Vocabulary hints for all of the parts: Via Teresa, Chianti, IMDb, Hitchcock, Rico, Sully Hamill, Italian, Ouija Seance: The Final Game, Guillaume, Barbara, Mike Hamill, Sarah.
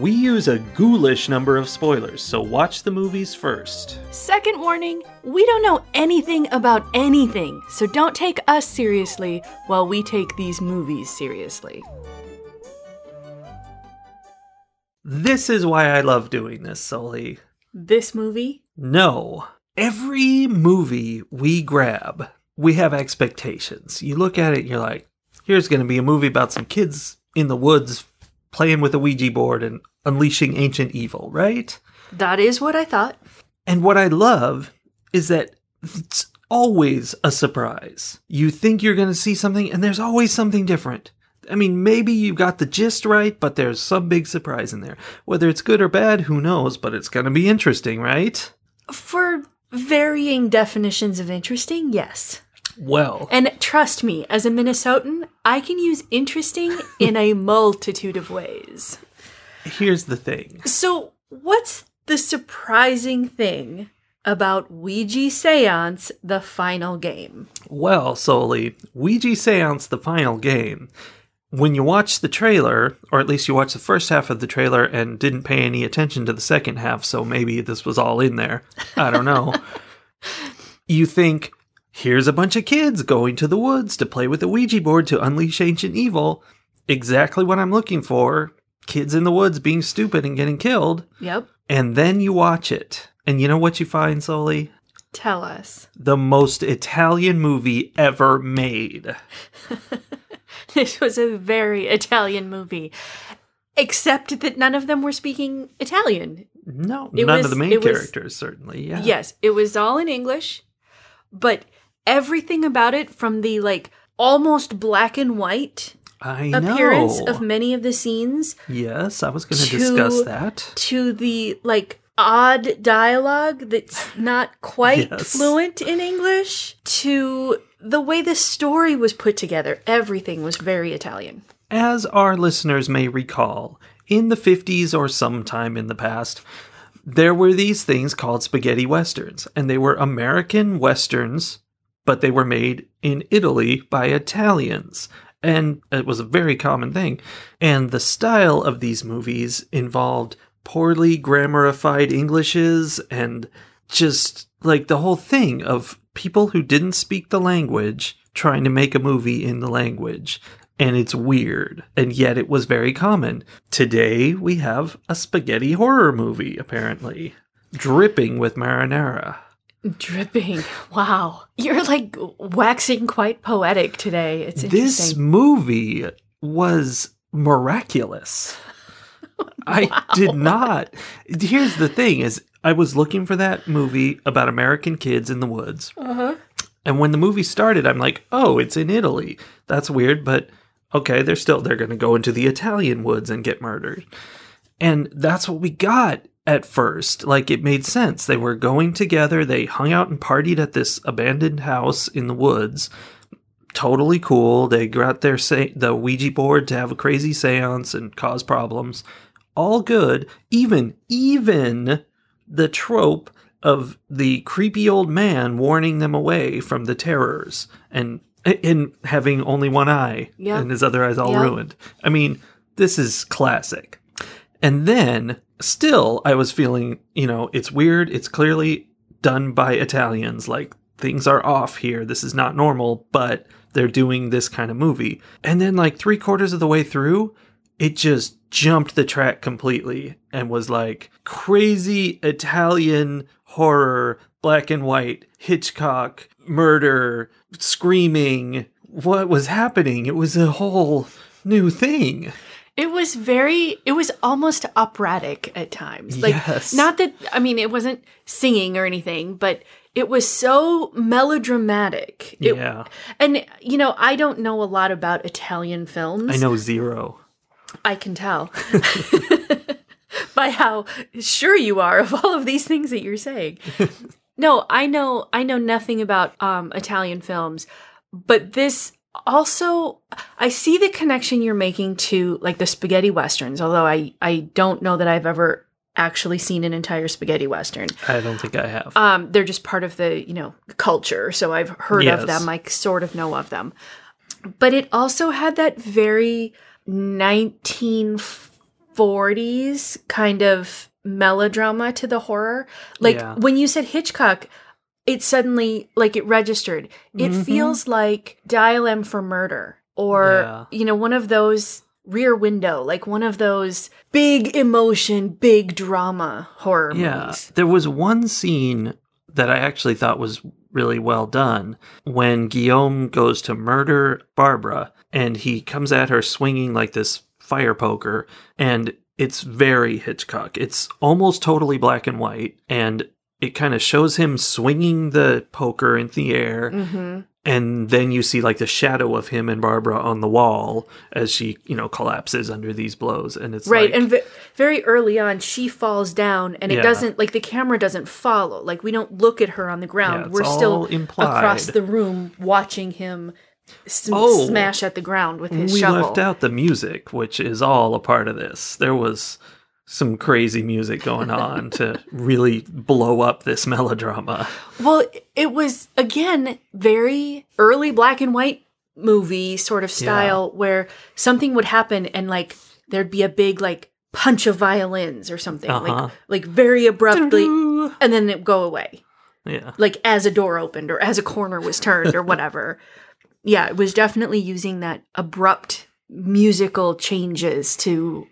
We use a ghoulish number of spoilers, so watch the movies first. Second warning, we don't know anything about anything, so don't take us seriously while we take these movies seriously. This is why I love doing this, Sully. This movie? No. Every movie we grab, we have expectations. You look at it and you're like, here's going to be a movie about some kids in the woods playing with a Ouija board and unleashing ancient evil, right? That is what I thought. And what I love is that it's always a surprise. You think you're going to see something, and there's always something different. I mean, maybe you got the gist right, but there's some big surprise in there. Whether it's good or bad, who knows, but it's going to be interesting, right? For varying definitions of interesting, yes. Well. And trust me, as a Minnesotan, I can use interesting in a multitude of ways. Here's the thing. So, what's the surprising thing about Ouija Seance, The Final Game? Well, Sully, Ouija Seance, The Final Game, when you watch the trailer, or at least you watch the first half of the trailer and didn't pay any attention to the second half, so maybe this was all in there. I don't know. You think, here's a bunch of kids going to the woods to play with a Ouija board to unleash ancient evil. Exactly what I'm looking for. Kids in the woods being stupid and getting killed. Yep. And then you watch it. And you know what you find, Sully? Tell us. The most Italian movie ever made. This was a very Italian movie. Except that none of them were speaking Italian. No, none of the main characters, certainly. Yeah. Yes, it was all in English. But everything about it, from the almost black and white appearance of many of the scenes. Yes, I was going to discuss that. To the odd dialogue that's not quite fluent in English. To the way the story was put together. Everything was very Italian. As our listeners may recall, in the 50s or sometime in the past, there were these things called spaghetti westerns, and they were American westerns, but they were made in Italy by Italians, and it was a very common thing. And the style of these movies involved poorly grammarified Englishes and just the whole thing of people who didn't speak the language trying to make a movie in the language. And it's weird, and yet it was very common. Today, we have a spaghetti horror movie, apparently. Dripping with marinara. Dripping. Wow. You're, waxing quite poetic today. It's interesting. This movie was miraculous. Wow. I did not. Here's the thing, is I was looking for that movie about American kids in the woods. Uh-huh. And when the movie started, I'm like, oh, it's in Italy. That's weird, but... okay, they're going to go into the Italian woods and get murdered. And that's what we got at first. It made sense. They were going together. They hung out and partied at this abandoned house in the woods. Totally cool. They got the Ouija board to have a crazy seance and cause problems. All good. Even the trope of the creepy old man warning them away from the terrors and... in having only one eye, yep. And his other eye's all ruined. I mean, this is classic. And then, still, I was feeling, it's weird. It's clearly done by Italians. Things are off here. This is not normal, but they're doing this kind of movie. And then, 3/4 of the way through, it just jumped the track completely and was crazy Italian horror, black and white, Hitchcock, murder, screaming. What was happening? It was a whole new thing. It was almost operatic at times. Yes. Not that, it wasn't singing or anything, but it was so melodramatic. Yeah. And, I don't know a lot about Italian films. I know zero. I can tell. By how sure you are of all of these things that you're saying. No, I know nothing about Italian films, but this also, I see the connection you're making to like the spaghetti westerns, although I don't know that I've ever actually seen an entire spaghetti western. I don't think I have. They're just part of the, culture. So I've heard of them. I sort of know of them. But it also had that very 1940s kind of melodrama to the horror. Like when you said Hitchcock, it suddenly, like, it registered. It feels like Dial M for Murder or, one of those Rear Window, like one of those big emotion, big drama horror movies. Yeah, there was one scene that I actually thought was really well done when Guillaume goes to murder Barbara and he comes at her swinging like this fire poker, and it's very Hitchcock. It's almost totally black and white, and it kind of shows him swinging the poker in the air, and then you see like the shadow of him and Barbara on the wall as she, collapses under these blows, and it's right. Like, and very early on, she falls down, and it doesn't like the camera doesn't follow. Like we don't look at her on the ground. We're still implied. Across the room watching him smash at the ground with his shovel. We left out the music, which is all a part of this. There was some crazy music going on to really blow up this melodrama. Well, it was, again, very early black and white movie sort of style where something would happen and, like, there'd be a big, like, punch of violins or something. Like very abruptly. Ta-da! And then it'd go away. Yeah. Like, as a door opened or as a corner was turned or whatever. Yeah, it was definitely using that abrupt musical changes to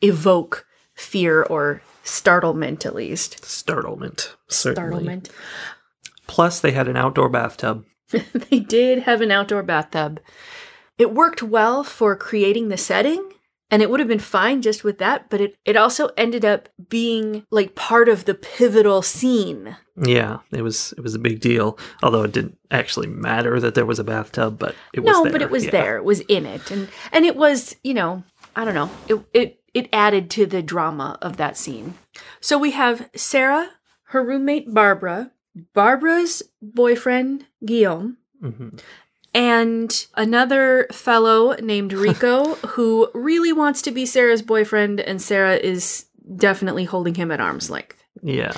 evoke fear or startlement, at least. Startlement, certainly. Startlement. Plus, they had an outdoor bathtub. They did have an outdoor bathtub. It worked well for creating the setting, and it would have been fine just with that, but it also ended up being like part of the pivotal scene. Yeah, it was a big deal, although it didn't actually matter that there was a bathtub, but it was there. No, but it was there. It was in it. And it was, I don't know. It added to the drama of that scene. So we have Sarah, her roommate Barbara, Barbara's boyfriend Guillaume, and another fellow named Rico who really wants to be Sarah's boyfriend, and Sarah is definitely holding him at arm's length. Yeah.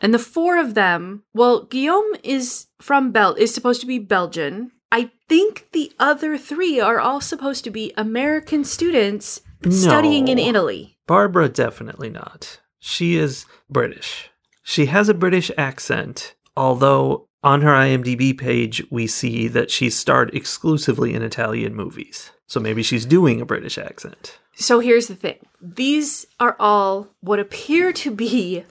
And the four of them, well, Guillaume is supposed to be Belgian. I think the other three are all supposed to be American students studying in Italy. Barbara, definitely not. She is British. She has a British accent, although on her IMDb page, we see that she starred exclusively in Italian movies. So maybe she's doing a British accent. So here's the thing. These are all what appear to be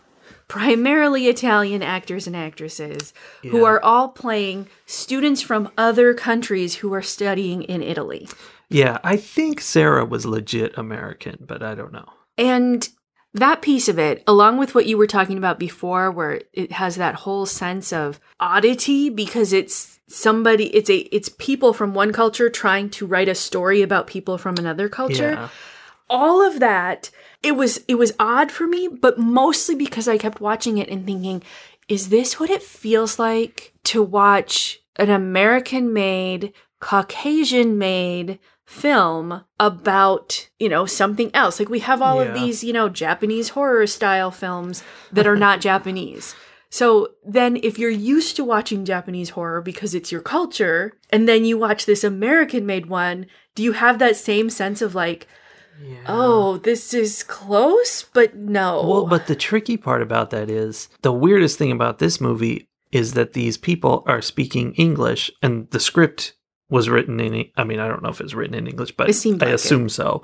primarily Italian actors and actresses who are all playing students from other countries who are studying in Italy. Yeah, I think Sarah was legit American, but I don't know. And that piece of it, along with what you were talking about before, where it has that whole sense of oddity because it's people from one culture trying to write a story about people from another culture. Yeah. All of that, it was odd for me, but mostly because I kept watching it and thinking, is this what it feels like to watch an American-made, Caucasian-made film about, something else? Like we have all of these, Japanese horror-style films that are not Japanese. So then if you're used to watching Japanese horror because it's your culture, and then you watch this American-made one, do you have that same sense of like, yeah. Oh, this is close, but no. Well, but the tricky part about that is the weirdest thing about this movie is that these people are speaking English and the script was written in, I don't know if it's written in English, but I assume so.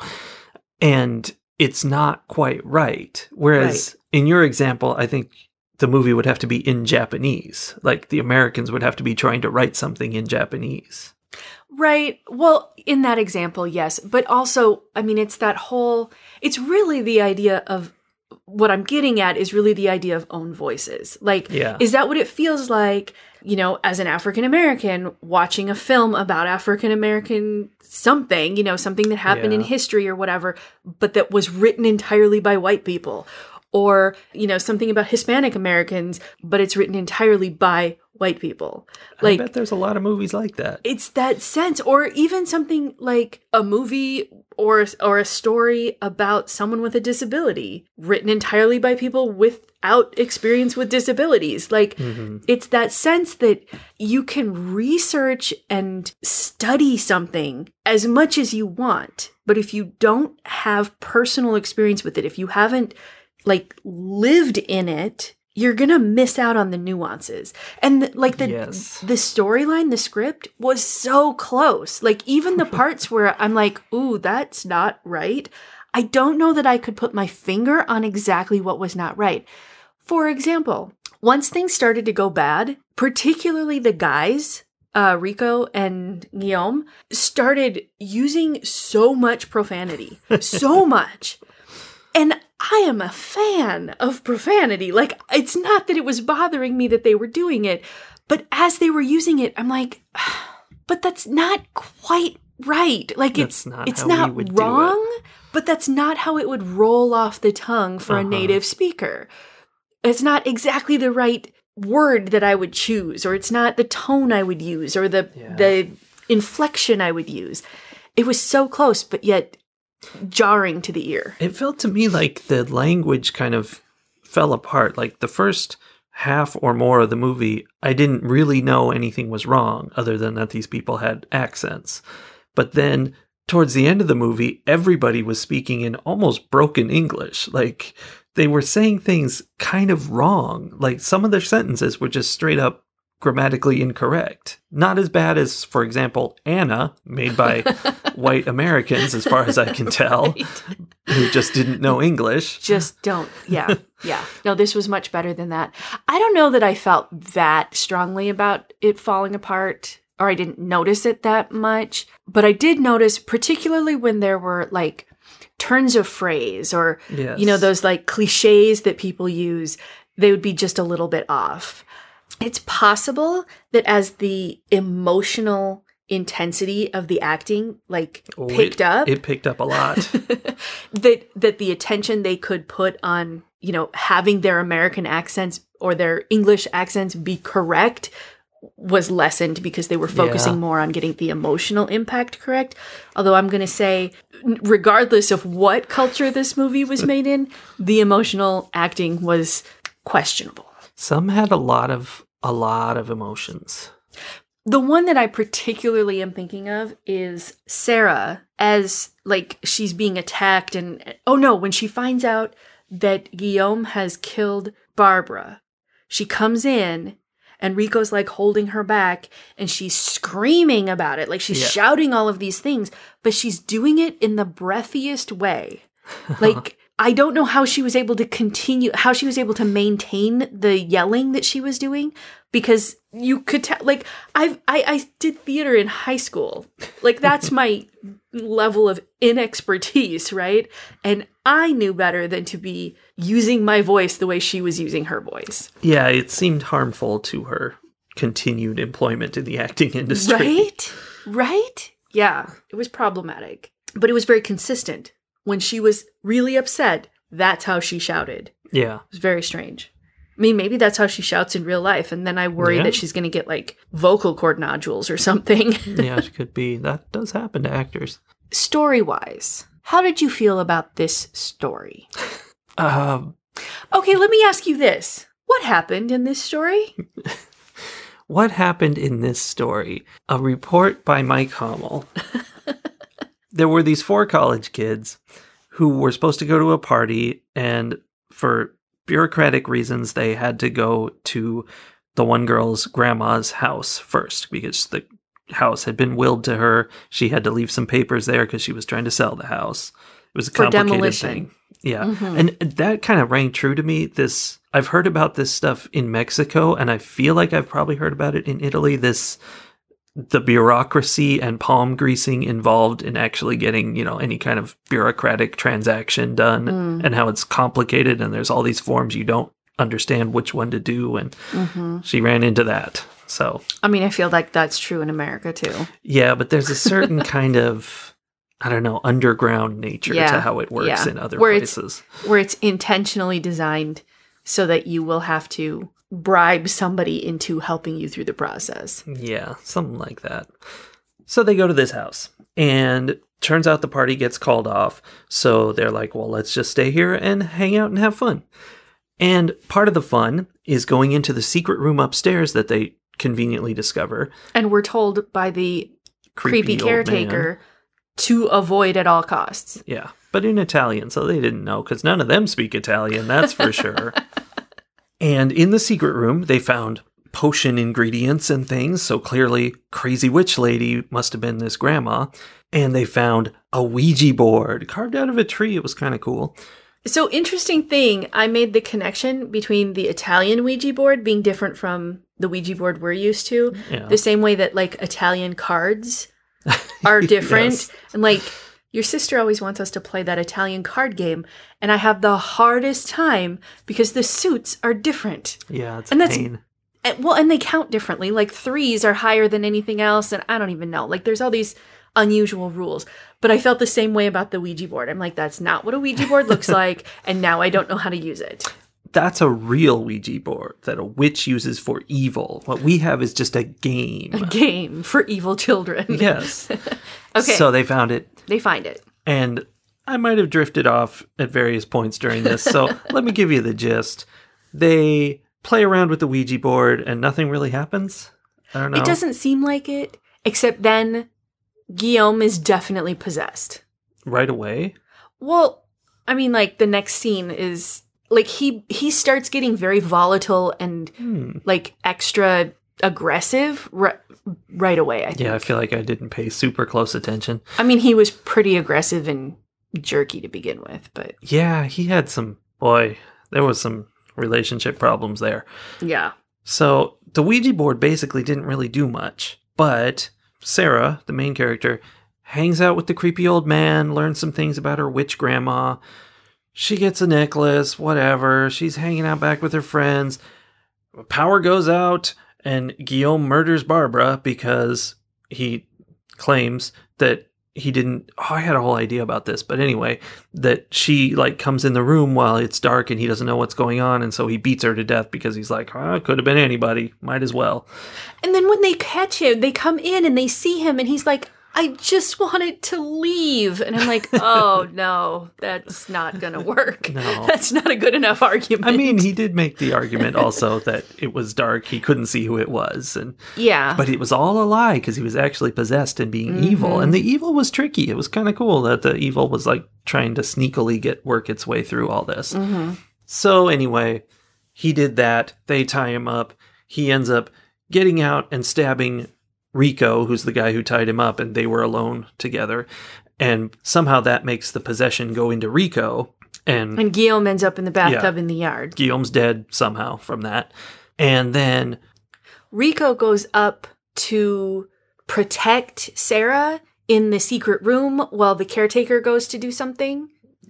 And it's not quite right. Whereas in your example, I think the movie would have to be in Japanese. Like the Americans would have to be trying to write something in Japanese. Right. Well, in that example, yes. But also, it's that whole, it's really the idea of what I'm getting at is really the idea of own voices. Like, is that what it feels like, as an African American watching a film about African American something, something that happened in history or whatever, but that was written entirely by white people? or, you know, something about Hispanic Americans, but it's written entirely by white people. Like, I bet there's a lot of movies like that. It's that sense, or even something like a movie or a story about someone with a disability written entirely by people without experience with disabilities. Like, it's that sense that you can research and study something as much as you want, but if you don't have personal experience with it, if you haven't like lived in it, you're going to miss out on the nuances. And the storyline, the script was so close. Like, even the parts where I'm like, ooh, that's not right. I don't know that I could put my finger on exactly what was not right. For example, once things started to go bad, particularly the guys, Rico and Guillaume, started using so much profanity, so much. And I am a fan of profanity. Like, it's not that it was bothering me that they were doing it, but as they were using it, I'm like, but that's not quite right. Like, it's not wrong, but that's not how it would roll off the tongue for a native speaker. It's not exactly the right word that I would choose, or it's not the tone I would use, or the inflection I would use. It was so close, but yet jarring to the ear. It felt to me like the language kind of fell apart. Like, the first half or more of the movie, I didn't really know anything was wrong other than that these people had accents. But then towards the end of the movie, everybody was speaking in almost broken English. Like, they were saying things kind of wrong. Like, some of their sentences were just straight up grammatically incorrect. Not as bad as, for example, Anna, made by white Americans, as far as I can tell, who just didn't know English. Just don't. Yeah. Yeah. No, this was much better than that. I don't know that I felt that strongly about it falling apart, or I didn't notice it that much, but I did notice, particularly when there were like turns of phrase or, you know, those like cliches that people use, they would be just a little bit off. It's possible that as the emotional intensity of the acting, like, it picked up a lot. that the attention they could put on, you know, having their American accents or their English accents be correct was lessened because they were focusing more on getting the emotional impact correct. Although I'm going to say, regardless of what culture this movie was made in, the emotional acting was questionable. Some had a lot of emotions. The one that I particularly am thinking of is Sarah, as like she's being attacked, and when she finds out that Guillaume has killed Barbara, she comes in and Rico's like holding her back and she's screaming about it, like she's shouting all of these things, but she's doing it in the breathiest way. Like, I don't know how she was able to continue, how she was able to maintain the yelling that she was doing, because you could tell, like, I did theater in high school. Like, that's my level of inexpertise, right? And I knew better than to be using my voice the way she was using her voice. Yeah, it seemed harmful to her continued employment in the acting industry. Right? Yeah, it was problematic. But it was very consistent. When she was really upset, that's how she shouted. Yeah. It was very strange. I mean, maybe that's how she shouts in real life. And then I worry that she's going to get like vocal cord nodules or something. Yeah, it could be. That does happen to actors. Story-wise, how did you feel about this story? Okay, let me ask you this. What happened in this story? What happened in this story? A report by Mike Hamill. There were these 4 college kids who were supposed to go to a party, and for bureaucratic reasons, they had to go to the one girl's grandma's house first because the house had been willed to her. She had to leave some papers there because she was trying to sell the house. It was a complicated thing. Yeah. Mm-hmm. And that kind of rang true to me. I've heard about this stuff in Mexico, and I feel like I've probably heard about it in Italy. The bureaucracy and palm greasing involved in actually getting, you know, any kind of bureaucratic transaction done, and how it's complicated and there's all these forms you don't understand which one to do. And she ran into that. So, I mean, I feel like that's true in America too. Yeah, but there's a certain kind of, I don't know, underground nature to how it works in other places. Where it's intentionally designed so that you will have to bribe somebody into helping you through the process. Yeah, something like that. So they go to this house, and turns out the party gets called off. So they're like, well, let's just stay here and hang out and have fun. And part of the fun is going into the secret room upstairs that they conveniently discover. And we're told by the creepy caretaker to avoid at all costs. Yeah, but in Italian, so they didn't know, because none of them speak Italian, that's for sure. And in the secret room, they found potion ingredients and things, so clearly Crazy Witch Lady must have been this grandma. And they found a Ouija board carved out of a tree. It was kind of cool. So interesting thing, I made the connection between the Italian Ouija board being different from the Ouija board we're used to. Yeah. The same way that, like, Italian cards are different. Yes. And, like, your sister always wants us to play that Italian card game. And I have the hardest time because the suits are different. Yeah, it's a pain. Well, and they count differently. Like, threes are higher than anything else. And I don't even know. Like, there's all these unusual rules. But I felt the same way about the Ouija board. I'm like, that's not what a Ouija board looks like. And now I don't know how to use it. That's a real Ouija board that a witch uses for evil. What we have is just a game. A game for evil children. Yes. Okay. So they found it. They find it. And I might have drifted off at various points during this. So let me give you the gist. They play around with the Ouija board and nothing really happens. I don't know. It doesn't seem like it, except then Guillaume is definitely possessed. Right away? Well, I mean, like, the next scene is, like, he starts getting very volatile and, like, extra aggressive right away, I think. Yeah, I feel like I didn't pay super close attention. I mean, he was pretty aggressive and jerky to begin with, but... Yeah, he had some... Boy, there was some relationship problems there. Yeah. So the Ouija board basically didn't really do much, but Sarah, the main character, hangs out with the creepy old man, learns some things about her witch grandma. She gets a necklace, whatever. She's hanging out back with her friends. Power goes out, and Guillaume murders Barbara because he claims that he didn't... Oh, I had a whole idea about this. But anyway, that she, like, comes in the room while it's dark and he doesn't know what's going on. And so he beats her to death because he's like, oh, it could have been anybody. Might as well. And then when they catch him, they come in and they see him and he's like, I just wanted to leave. And I'm like, oh, no, that's not going to work. No. That's not a good enough argument. I mean, he did make the argument also that it was dark. He couldn't see who it was. And yeah. But it was all a lie because he was actually possessed and being evil. And the evil was tricky. It was kind of cool that the evil was, like, trying to sneakily work its way through all this. Mm-hmm. So anyway, he did that. They tie him up. He ends up getting out and stabbing Rico, who's the guy who tied him up, and they were alone together. And somehow that makes the possession go into Rico. And Guillaume ends up in the bathtub in the yard. Guillaume's dead somehow from that. And then Rico goes up to protect Sarah in the secret room while the caretaker goes to do something.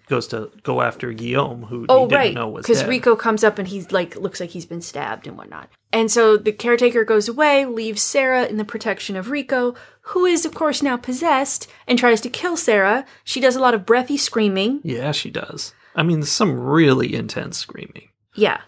Goes to go after Guillaume, who he didn't know was dead. Because Rico comes up and he's like, looks like he's been stabbed and whatnot. And so the caretaker goes away, leaves Sarah in the protection of Rico, who is, of course, now possessed and tries to kill Sarah. She does a lot of breathy screaming. Yeah, she does. I mean, some really intense screaming. Yeah.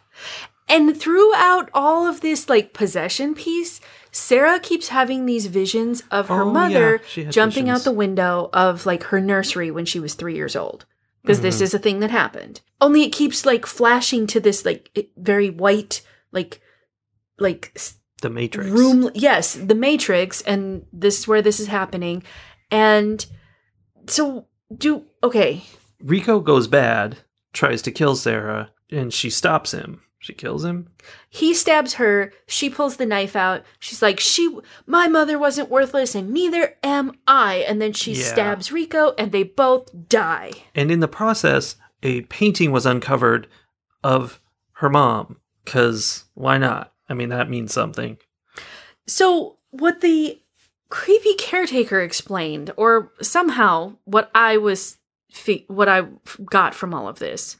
And throughout all of this, like, possession piece, Sarah keeps having these visions of her mother jumping out the window of, like, her nursery when she was 3 years old. Because this is a thing that happened. Only it keeps, like, flashing to this, like, very white, like the Matrix room. Yes, the Matrix, and this is where this is happening. And so Rico goes bad, tries to kill Sarah, and she stops him. She kills him. He stabs her. She pulls the knife out. She's like, my mother wasn't worthless, and neither am I. And then she stabs Rico, and they both die. And in the process, a painting was uncovered of her mom. Because why not? I mean, that means something. So what the creepy caretaker explained, or somehow what I got from all of this,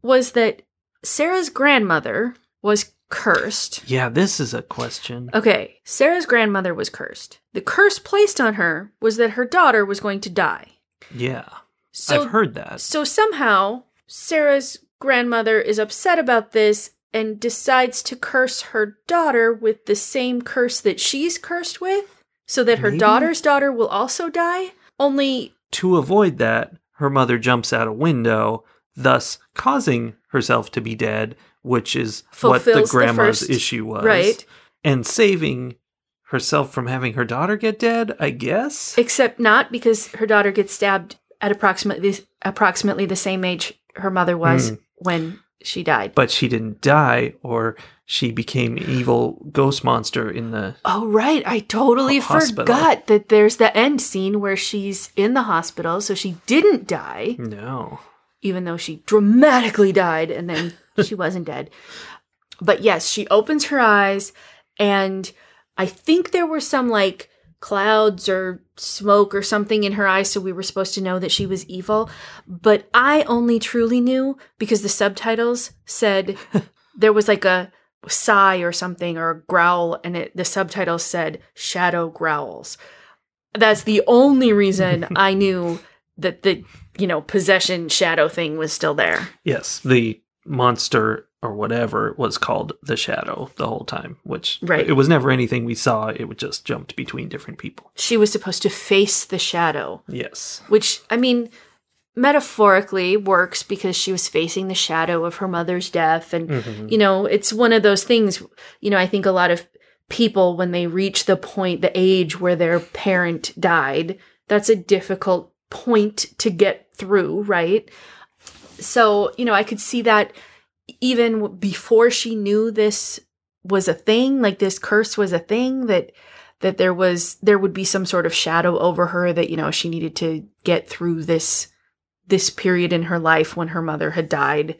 was that Sarah's grandmother was cursed. Yeah, this is a question. Okay, Sarah's grandmother was cursed. The curse placed on her was that her daughter was going to die. Yeah, so, I've heard that. So somehow, Sarah's grandmother is upset about this and decides to curse her daughter with the same curse that she's cursed with, so that her daughter's daughter will also die. Only to avoid that, her mother jumps out a window, thus causing herself to be dead, which is what the grandma's issue was. Right. And saving herself from having her daughter get dead, I guess? Except not, because her daughter gets stabbed at approximately the same age her mother was when she died. But she didn't die, or she became an evil ghost monster in the hospital. Oh, right. I totally forgot that there's the end scene where she's in the hospital, so she didn't die. No. Even though she dramatically died, and then she wasn't dead. But yes, she opens her eyes, and I think there were some, like, clouds or smoke or something in her eyes, so we were supposed to know that she was evil. But I only truly knew because the subtitles said there was, like, a sigh or something or a growl, and the subtitles said shadow growls. That's the only reason I knew that the, you know, possession shadow thing was still there. Yes, the monster or whatever was called the shadow the whole time, which it was never anything we saw. It would just jumped between different people. She was supposed to face the shadow. Yes. Which, I mean, metaphorically works because she was facing the shadow of her mother's death. And, you know, it's one of those things, you know, I think a lot of people, when they reach the point, the age where their parent died, that's a difficult point to get through, right? So, you know, I could see that even before she knew this was a thing, like this curse was a thing, that there would be some sort of shadow over her that, you know, she needed to get through this period in her life when her mother had died.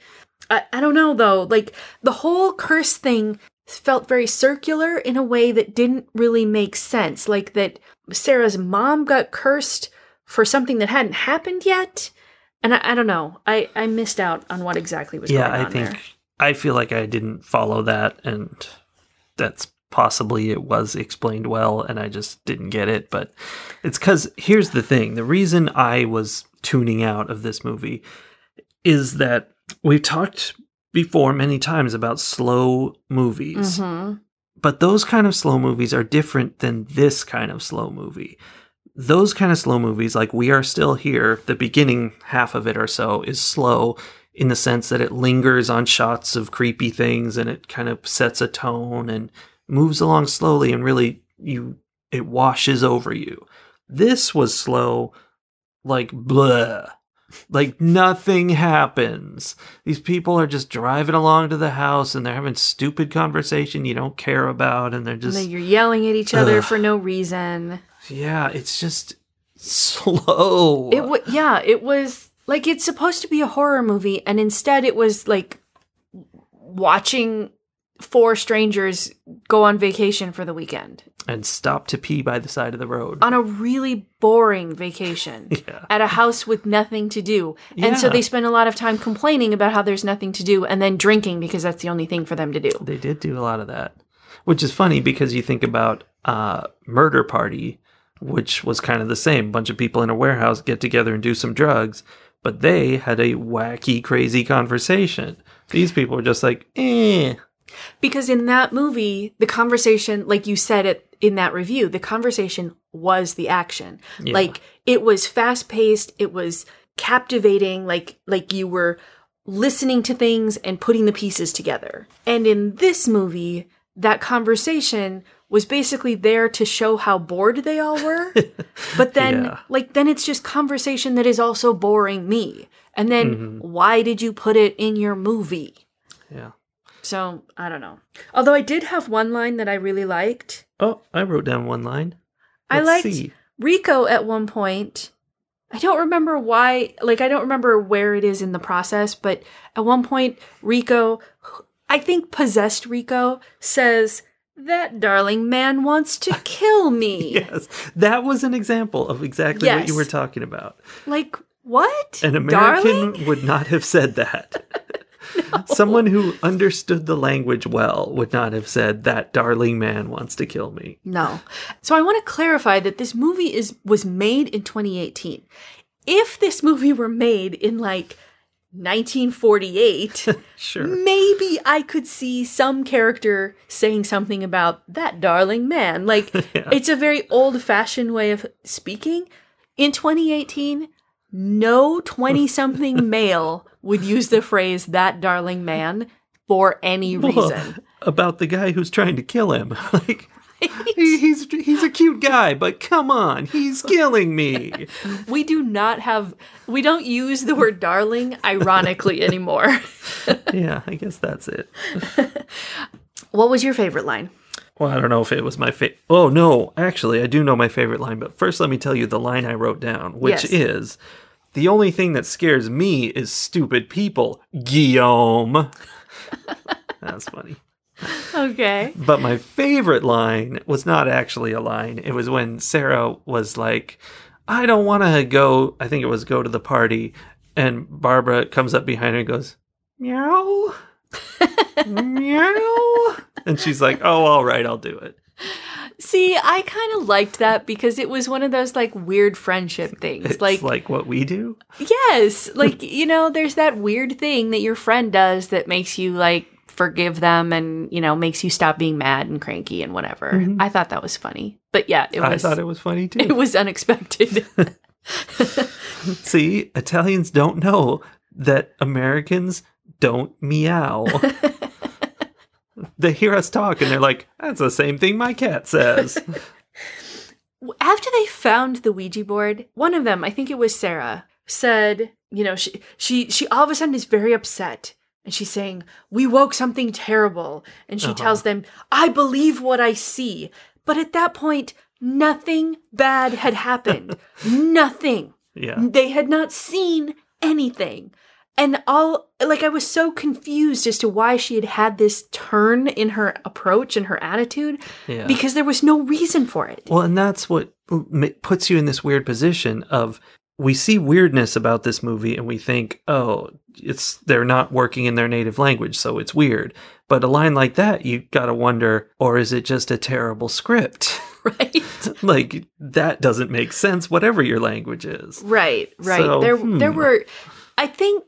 I don't know, though. Like, the whole curse thing felt very circular in a way that didn't really make sense. Like, that Sarah's mom got cursed for something that hadn't happened yet. And I don't know. I missed out on what exactly was going on there. Yeah, I think I feel like I didn't follow that, and that's possibly it was explained well, and I just didn't get it. But it's because here's the thing. The reason I was tuning out of this movie is that we've talked before many times about slow movies. But those kind of slow movies are different than this kind of slow movie. Those kind of slow movies, like We Are Still Here, the beginning half of it or so is slow in the sense that it lingers on shots of creepy things, and it kind of sets a tone and moves along slowly, and really it washes over you. This was slow, like bleh. Like nothing happens. These people are just driving along to the house, and they're having stupid conversation you don't care about, and they're just... And then you're yelling at each other for no reason. Yeah, it's just slow. It was like it's supposed to be a horror movie, and instead it was like watching four strangers go on vacation for the weekend. And stop to pee by the side of the road. On a really boring vacation. Yeah. At a house with nothing to do. Yeah. And so they spend a lot of time complaining about how there's nothing to do, and then drinking because that's the only thing for them to do. They did do a lot of that. Which is funny because you think about Murder Party, which was kind of the same. Bunch of people in a warehouse get together and do some drugs, but they had a wacky, crazy conversation. These people were just like, eh. Because in that movie, the conversation, like you said it in that review, the conversation was the action. Yeah. Like, it was fast-paced, it was captivating, like you were listening to things and putting the pieces together. And in this movie, that conversation was basically there to show how bored they all were. But then, then it's just conversation that is also boring me. And then, why did you put it in your movie? Yeah. So, I don't know. Although I did have one line that I really liked. Oh, I wrote down one line. I liked Rico at one point. I don't remember why, I don't remember where it is in the process, but at one point, Rico, I think possessed Rico, says, "That darling man wants to kill me." Yes, that was an example of exactly what you were talking about. Like, what? An American would not have said that. No. Someone who understood the language well would not have said, "That darling man wants to kill me." No. So I want to clarify that this movie was made in 2018. if this movie were made in like 1948, sure, maybe I could see some character saying something about that darling man. Like, yeah, it's a very old-fashioned way of speaking. In 2018, no 20-something male would use the phrase "that darling man" for any reason. About the guy who's trying to kill him. Like, right? He's a cute guy, but come on, he's killing me. We don't use the word darling ironically anymore. Yeah, I guess that's it. What was your favorite line? Well, I don't know if it was my favorite. Oh, no, actually, I do know my favorite line, but first let me tell you the line I wrote down, which is, the only thing that scares me is stupid people, Guillaume. That's funny. Okay. But my favorite line was not actually a line. It was when Sarah was like, I don't want to go, I think it was go to the party. And Barbara comes up behind her and goes, meow, meow. And she's like, oh, all right, I'll do it. See, I kind of liked that because it was one of those like weird friendship things. It's like what we do? Yes. Like, you know, there's that weird thing that your friend does that makes you like, forgive them and, you know, makes you stop being mad and cranky and whatever. Mm-hmm. I thought that was funny. But yeah, I thought it was funny too. It was unexpected. See, Italians don't know that Americans don't meow. They hear us talk and they're like, that's the same thing my cat says. After they found the Ouija board, one of them, I think it was Sarah, said, you know, she all of a sudden is very upset. And she's saying, we woke something terrible. And she tells them, I believe what I see. But at that point, nothing bad had happened. Nothing. Yeah. They had not seen anything. And I was so confused as to why she had this turn in her approach and her attitude. Yeah. Because there was no reason for it. Well, and that's what puts you in this weird position of, we see weirdness about this movie and we think, oh, they're not working in their native language, so it's weird. But a line like that, you gotta wonder, or is it just a terrible script? Right. Like, that doesn't make sense, whatever your language is. Right. So, there were, I think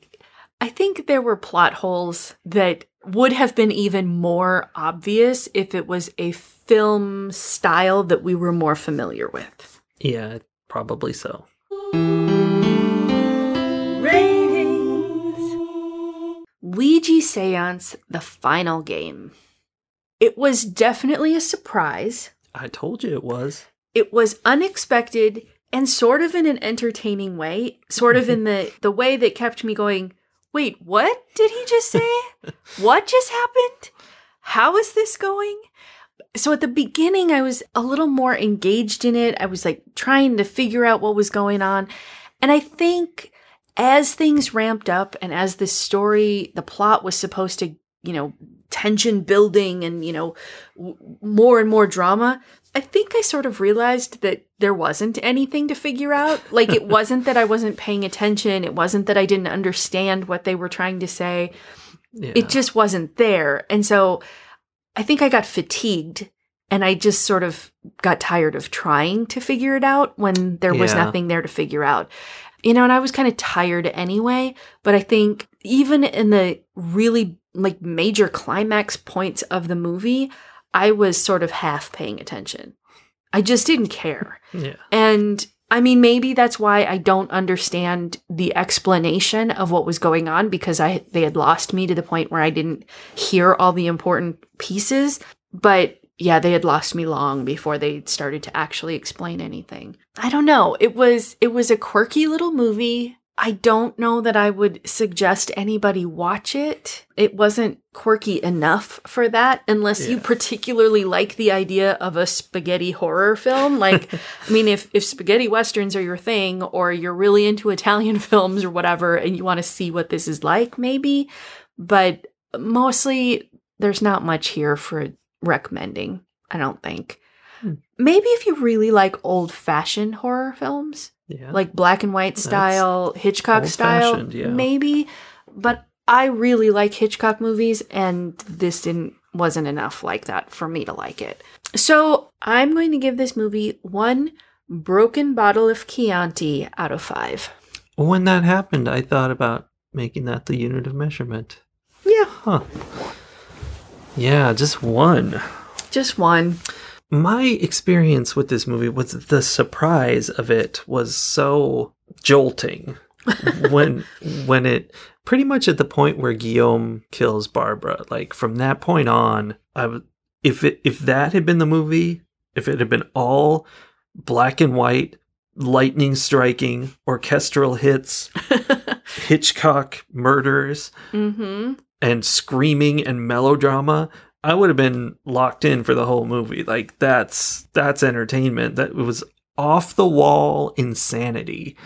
there were plot holes that would have been even more obvious if it was a film style that we were more familiar with. Yeah, probably so. Ratings. Ouija Seance: The Final Game. It was definitely a surprise. I told you it was. It was unexpected and sort of in an entertaining way, sort of in the way that kept me going, wait, what did he just say? What just happened? How is this going? So at the beginning, I was a little more engaged in it. I was like trying to figure out what was going on. And I think as things ramped up and as the plot was supposed to, you know, tension building and, you know, more and more drama, I think I sort of realized that there wasn't anything to figure out. Like, it wasn't that I wasn't paying attention. It wasn't that I didn't understand what they were trying to say. Yeah. It just wasn't there. And so I think I got fatigued and I just sort of got tired of trying to figure it out when there was nothing there to figure out. You know, and I was kind of tired anyway, but I think even in the really like major climax points of the movie, I was sort of half paying attention. I just didn't care. Yeah. And I mean, maybe that's why I don't understand the explanation of what was going on, because they had lost me to the point where I didn't hear all the important pieces. But yeah, they had lost me long before they started to actually explain anything. I don't know. It was a quirky little movie. I don't know that I would suggest anybody watch it. It wasn't quirky enough for that, unless you particularly like the idea of a spaghetti horror film. Like, I mean, if spaghetti westerns are your thing, or you're really into Italian films or whatever, and you want to see what this is like, maybe. But mostly, there's not much here for recommending, I don't think. Maybe if you really like old-fashioned horror films, like black and white style, Hitchcock style, maybe. But I really like Hitchcock movies, and this wasn't enough like that for me to like it. So I'm going to give this movie 1 broken bottle of Chianti out of 5. when that happened, I thought about making that the unit of measurement. Yeah. Huh. Yeah, just one. Just one. My experience with this movie was the surprise of it was so jolting when it pretty much at the point where Guillaume kills Barbara, like from that point on, if that had been the movie, if it had been all black and white, lightning striking, orchestral hits, Hitchcock murders, mm-hmm. and screaming and melodrama, I would have been locked in for the whole movie. Like that's entertainment. That was off the wall insanity.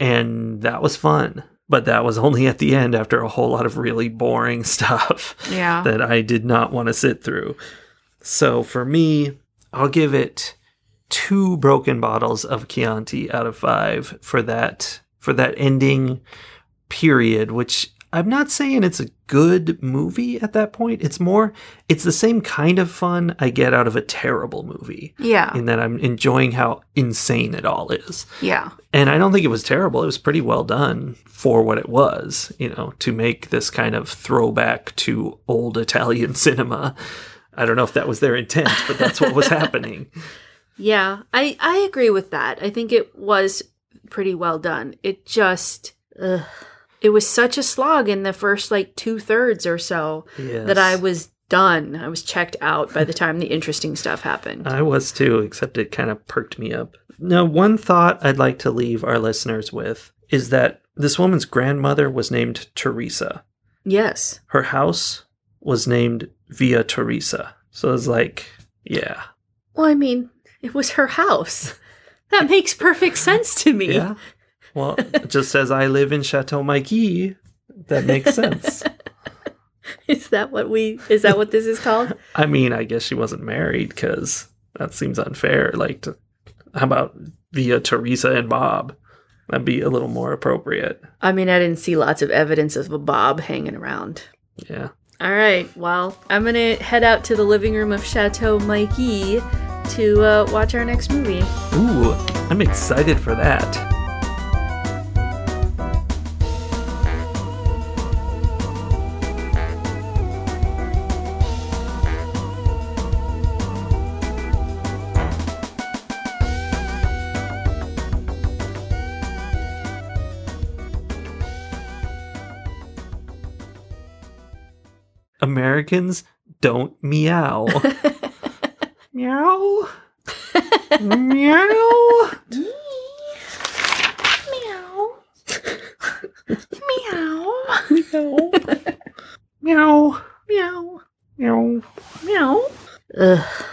And that was fun. But that was only at the end after a whole lot of really boring stuff that I did not want to sit through. So for me, I'll give it 2 broken bottles of Chianti out of 5 for that ending period, which I'm not saying it's a good movie at that point. It's the same kind of fun I get out of a terrible movie. Yeah. In that I'm enjoying how insane it all is. Yeah. And I don't think it was terrible. It was pretty well done for what it was, you know, to make this kind of throwback to old Italian cinema. I don't know if that was their intent, but that's what was happening. Yeah. I agree with that. I think it was pretty well done. It just... Ugh. It was such a slog in the first, like, 2/3 or so that I was done. I was checked out by the time the interesting stuff happened. I was, too, except it kind of perked me up. Now, one thought I'd like to leave our listeners with is that this woman's grandmother was named Teresa. Yes. Her house was named Via Teresa. So it was like, yeah. Well, I mean, it was her house. That makes perfect sense to me. Yeah. Well, just as I live in Chateau Mikey, that makes sense. Is that what this is called? I mean, I guess she wasn't married because that seems unfair. Like, how about Via Teresa and Bob? That'd be a little more appropriate. I mean, I didn't see lots of evidence of a Bob hanging around. Yeah. All right. Well, I'm going to head out to the living room of Chateau Mikey to watch our next movie. Ooh, I'm excited for that. Americans don't meow. Meow. Meow. Meow. Meow. Meow. Meow. Meow. Meow. Meow. Ugh.